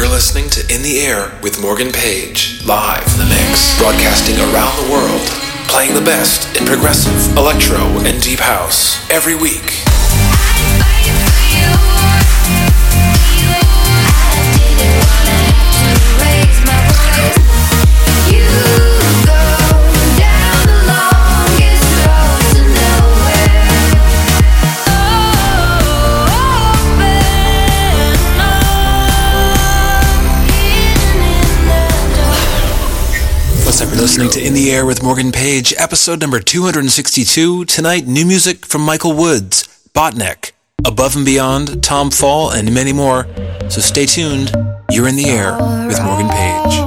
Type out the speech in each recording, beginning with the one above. You're listening to In The Air with Morgan Page, live in the mix, broadcasting around the world, playing the best in progressive, electro, and deep house every week. You're listening to In the Air with Morgan Page, episode number 262. Tonight, new music from Michael Woods, Botnek, Above and Beyond, Tom Fall, and many more. So stay tuned. You're in the air with Morgan Page.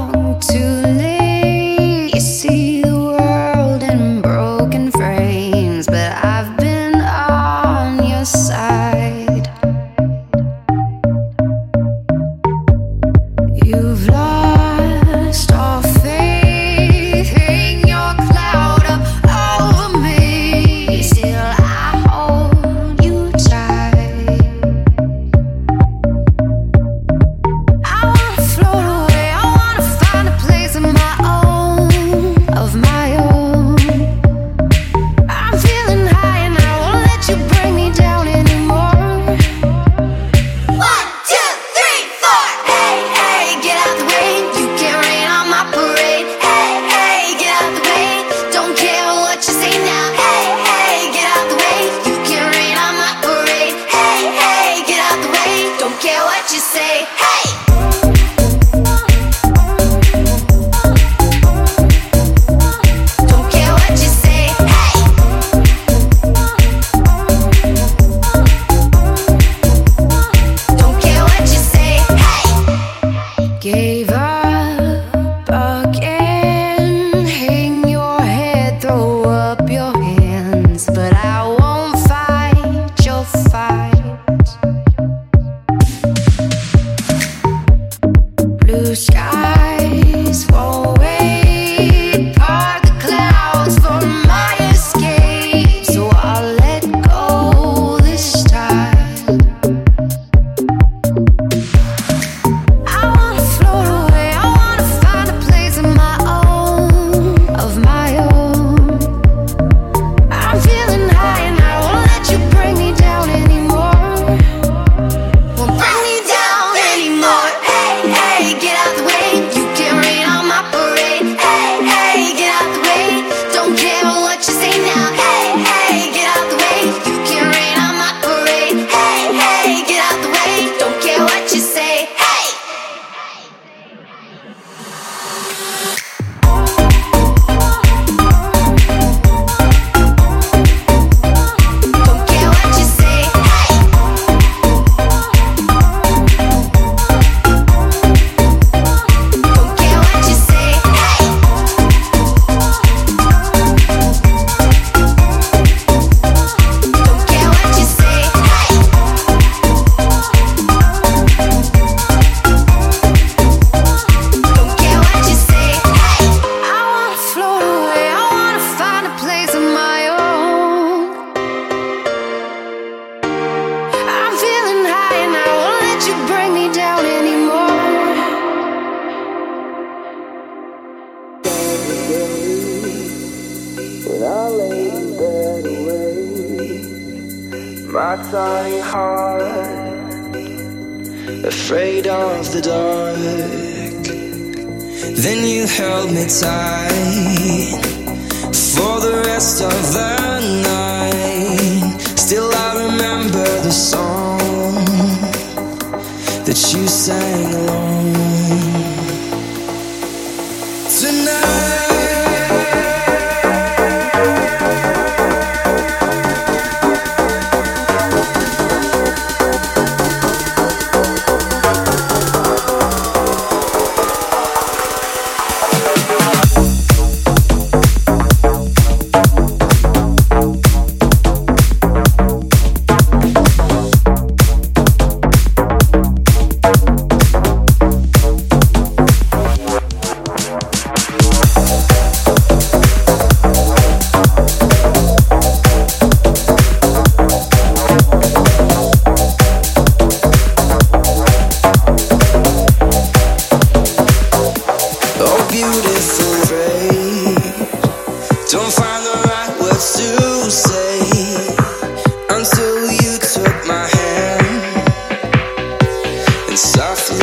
I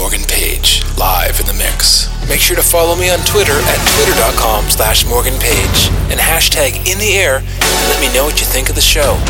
Morgan Page, live in the mix. Make sure to follow me on Twitter at twitter.com/Morgan Page and hashtag In The Air and let me know what you think of the show.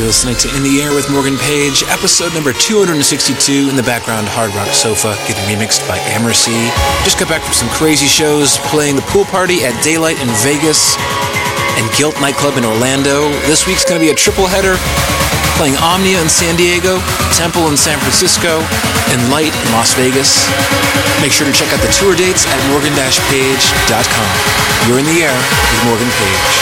Listening to In The Air with Morgan Page, episode number 262. In the background, Hard Rock Sofa, getting remixed by Amersy. Just got back from some crazy shows, playing the pool party at Daylight in Vegas and Guilt Nightclub in Orlando. This week's going to be a triple header. playing Omnia in San Diego, Temple in San Francisco, and Light in Las Vegas. Make sure to check out the tour dates at morgan-page.com. You're in the air with Morgan Page.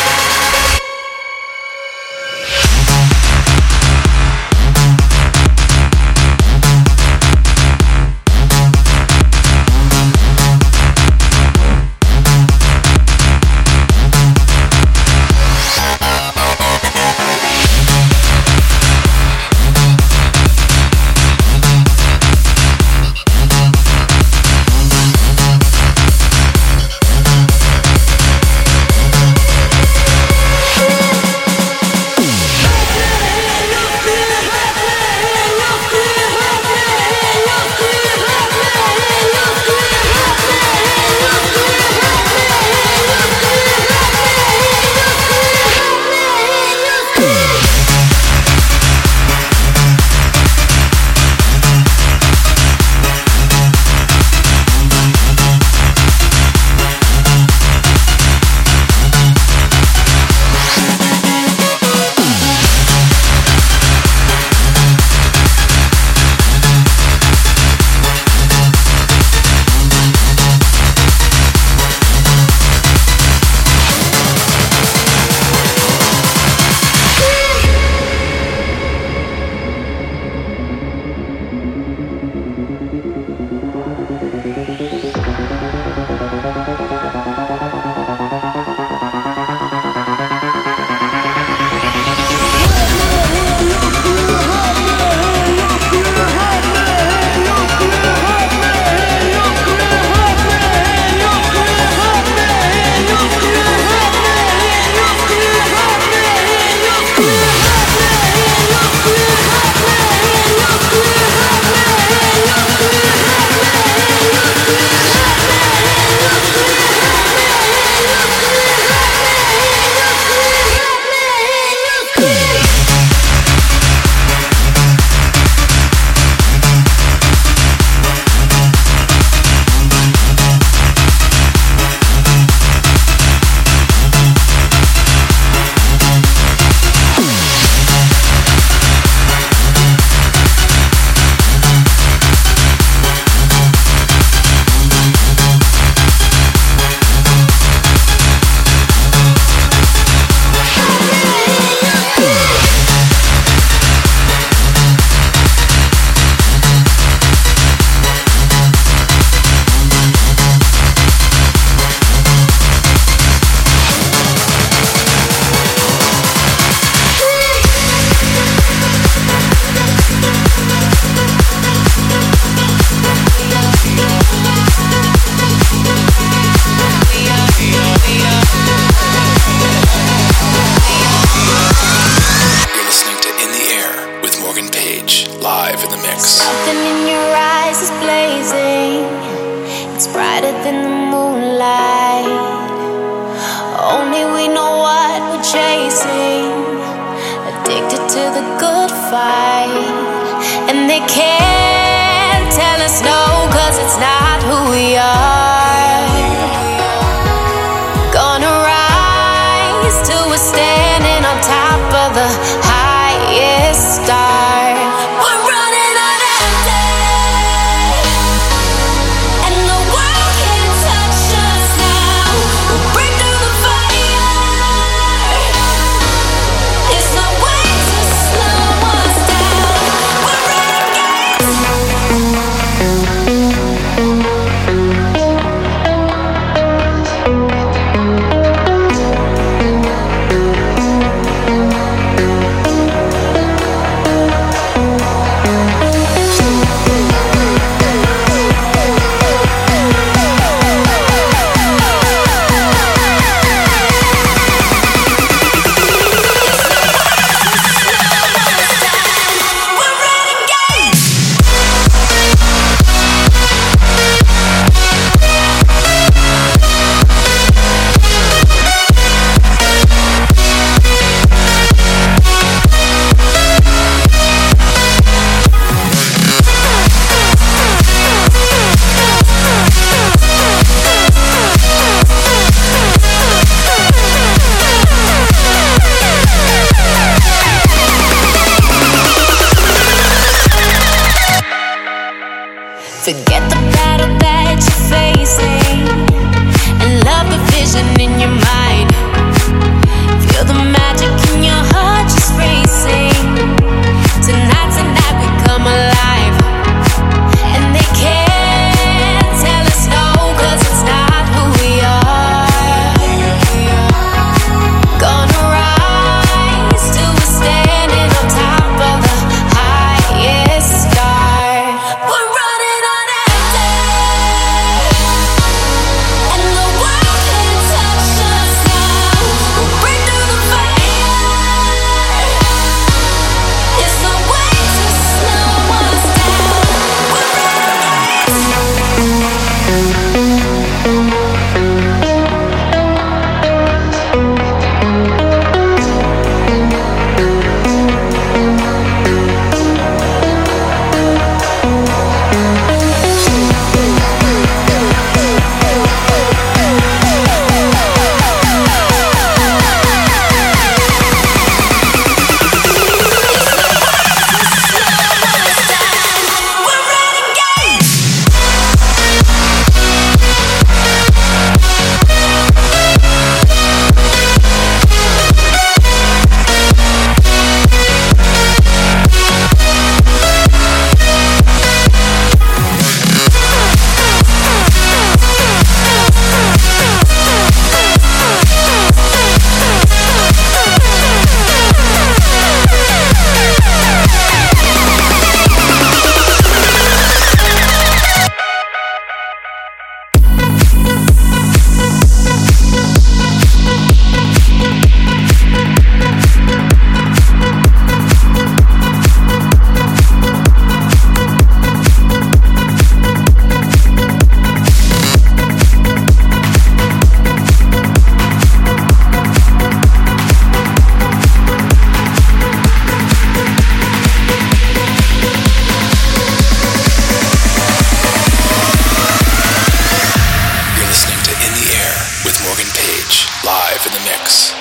Morgan Page, live in the mix.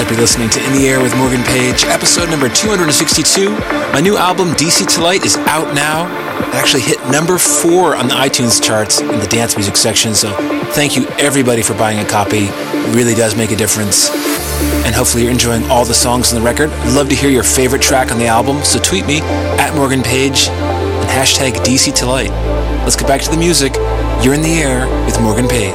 I've been listening to In The Air with Morgan Page, episode number 262. My new album, DC to Light, is out now. It actually hit number 4 on the iTunes charts in the dance music section, so thank you everybody for buying a copy. It really does make a difference. And hopefully you're enjoying all the songs on the record. I'd love to hear your favorite track on the album, so tweet me at Morgan Page and hashtag DC to Light. Let's get back to the music. You're in the air with Morgan Page.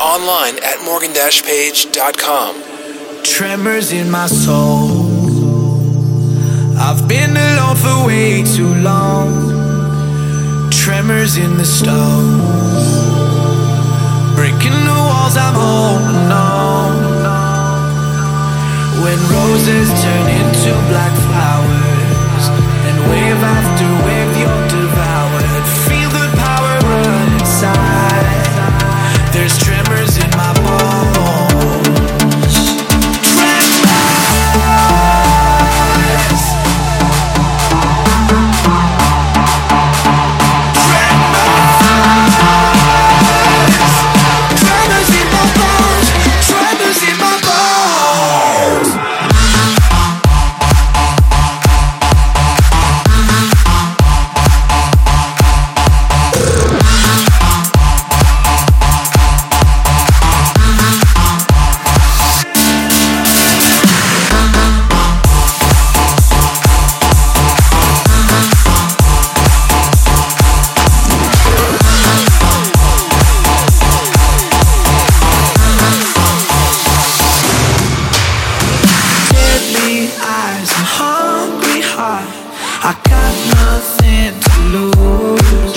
Online at morgan-page.com. Tremors in my soul. I've been alone for way too long. Tremors in the stone. Breaking the walls I'm holding on. When roses turn into black flowers, and wave after wave you're devoured. Feel the power run inside. There's tremors in my bones. Tremors. Tremors. Tremors in my bones. Tremors in my bones.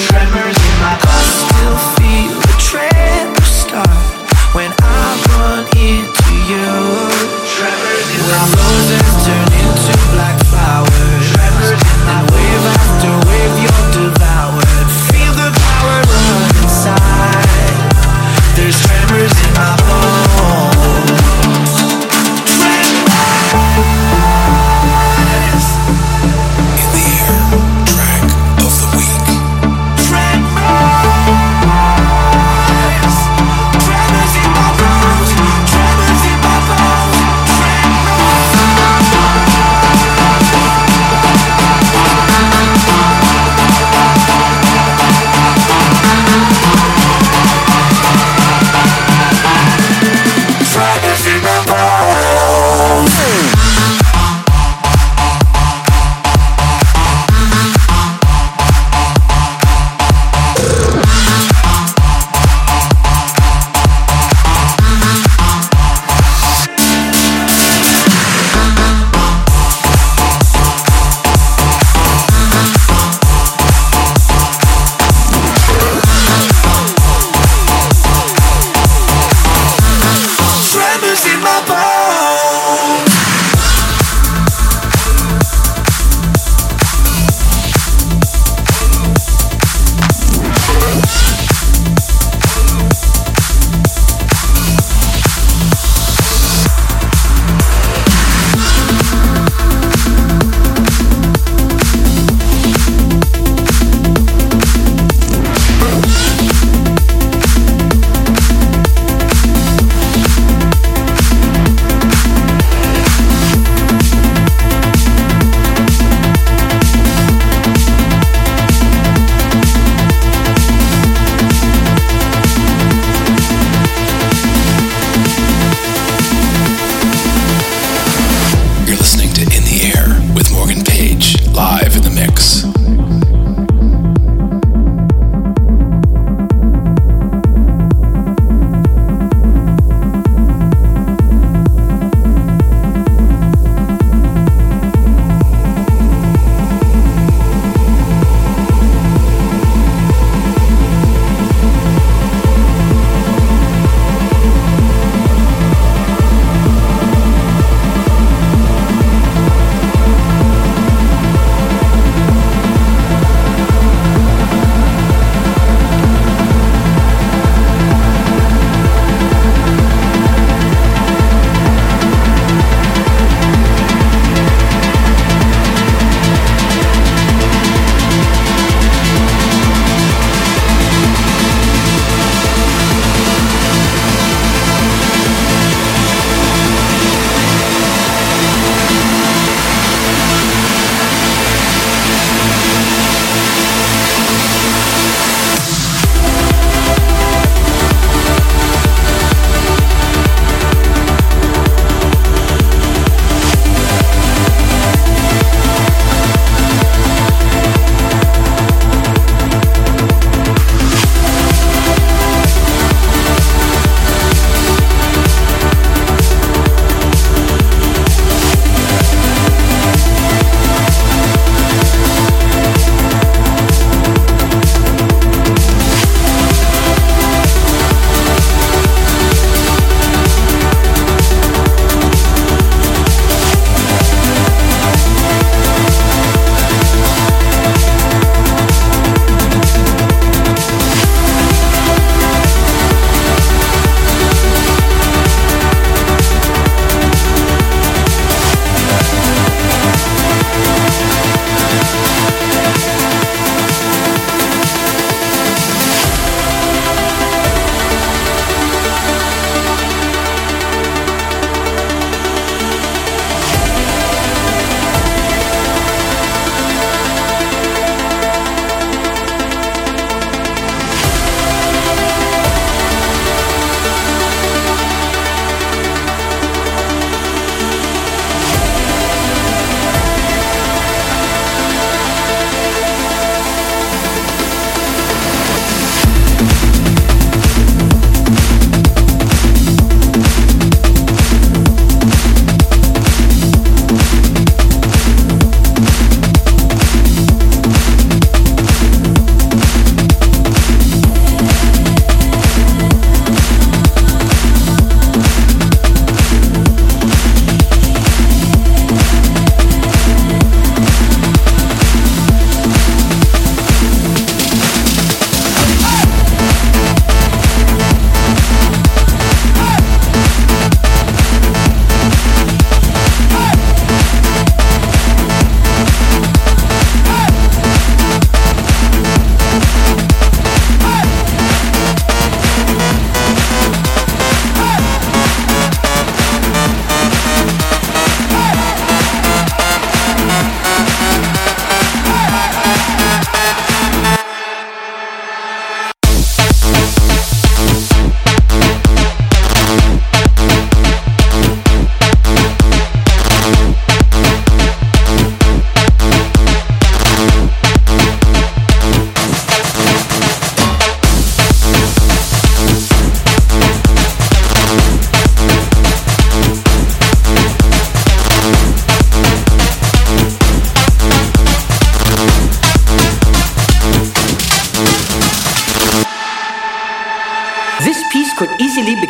Track of the week.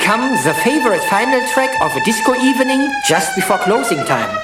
become the favorite final track of a disco evening just before closing time.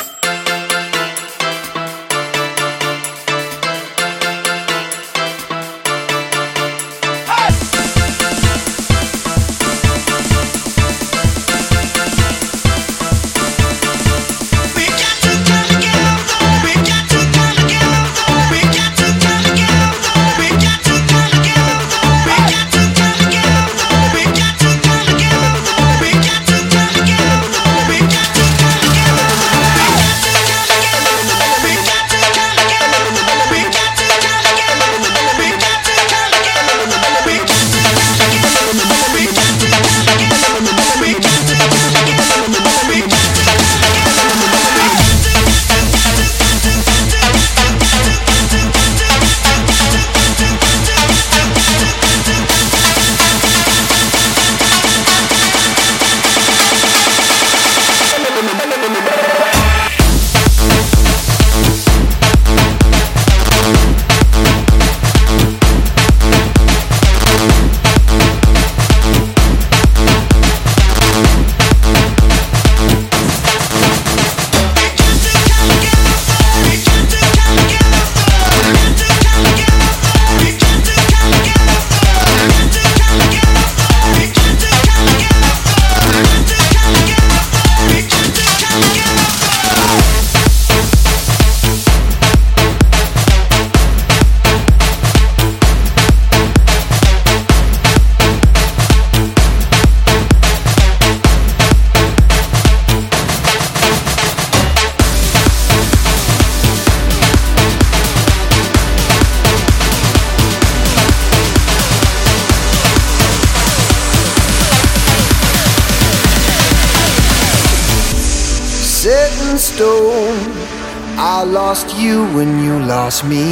Me,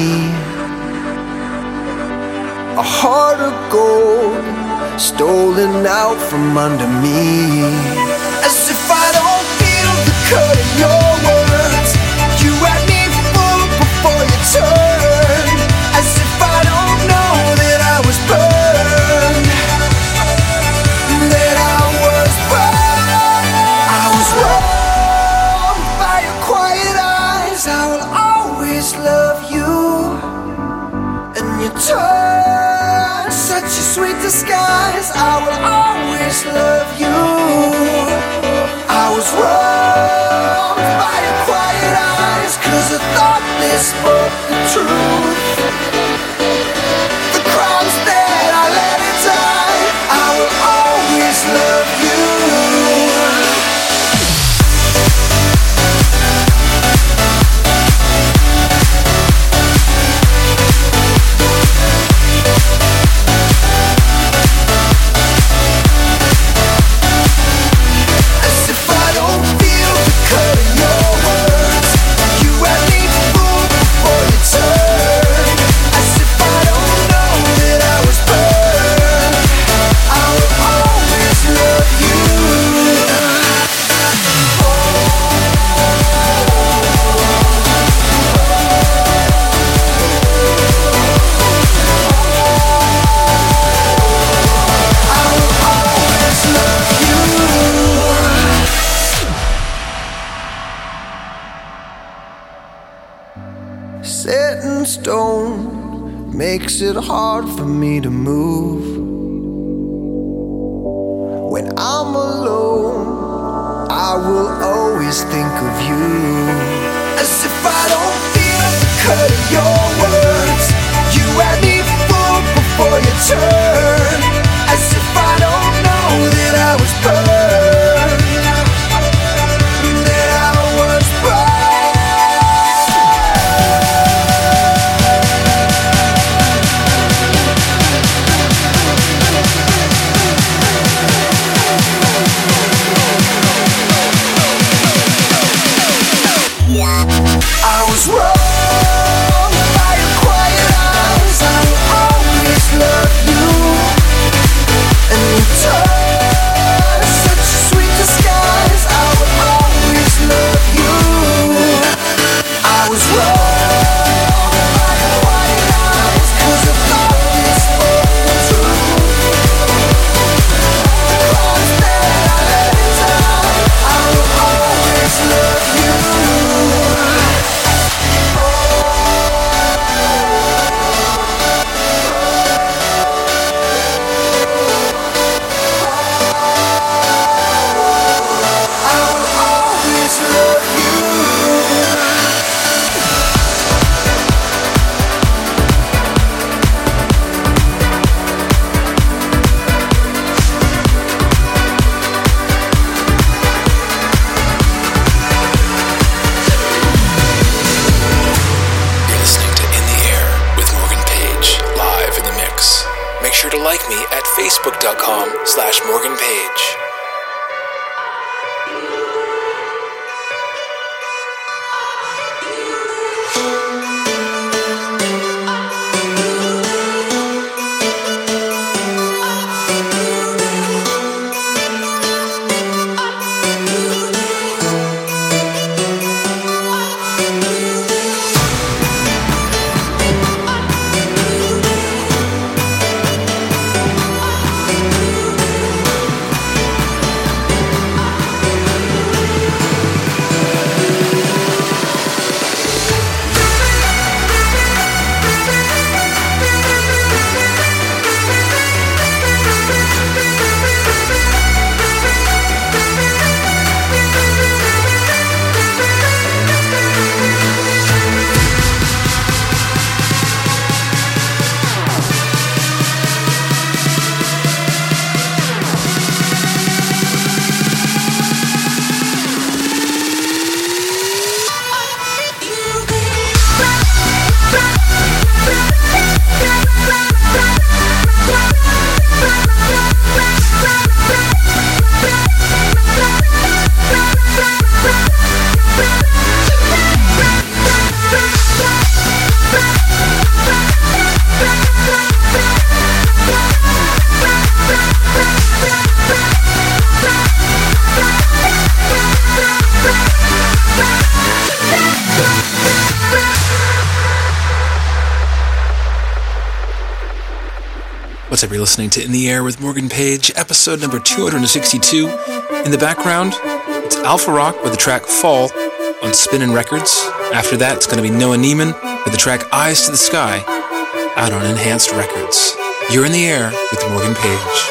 a heart of gold stolen out from under me. As if I don't feel the cut in your words, you had me fooled before you turned. As if I don't know that I was burned, that I was burned. I was wrong by your quiet eyes. I will always love you. You turn such a sweet disguise. I will always love you. I was wrong by your quiet eyes, 'cause I thought they spoke the truth. The crimes that I let it die, I will always love you. Makes it hard for me to move. When I'm alone, I will always think of you. As if I don't feel the cut of your words, you had me fooled before you turned. As if I don't know that I was burned, that I was burned. Facebook.com/Morgan Page. What's up, you're listening to In The Air with Morgan Page, episode number 262. In the background, it's Alpharock with the track FAWL on Spinnin Records. After that, it's going to be Noah Neiman with the track Eyes to the Sky out on Enhanced Records. You're in the air with Morgan Page.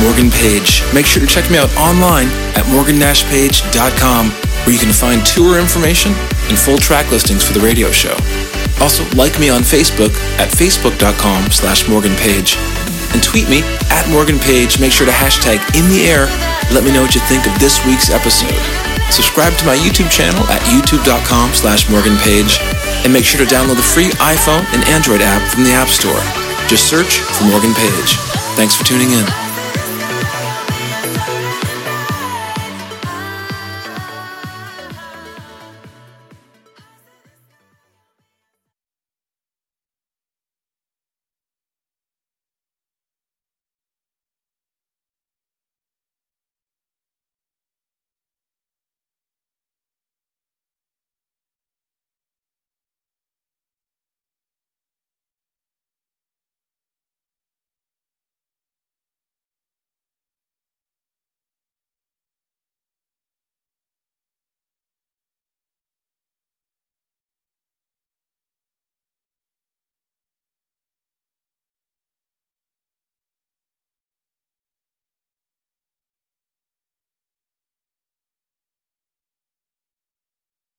Morgan Page. Make sure to check me out online at morgan-page.com, where you can find tour information and full track listings for the radio show. Also, like me on Facebook at facebook.com/Morgan Page, and tweet me at Morgan Page. Make sure to hashtag In The Air. Let me know what you think of this week's episode. Subscribe to my YouTube channel at youtube.com/Morgan Page, and make sure to download the free iPhone and Android app from the App Store. Just search for Morgan Page. Thanks for tuning in.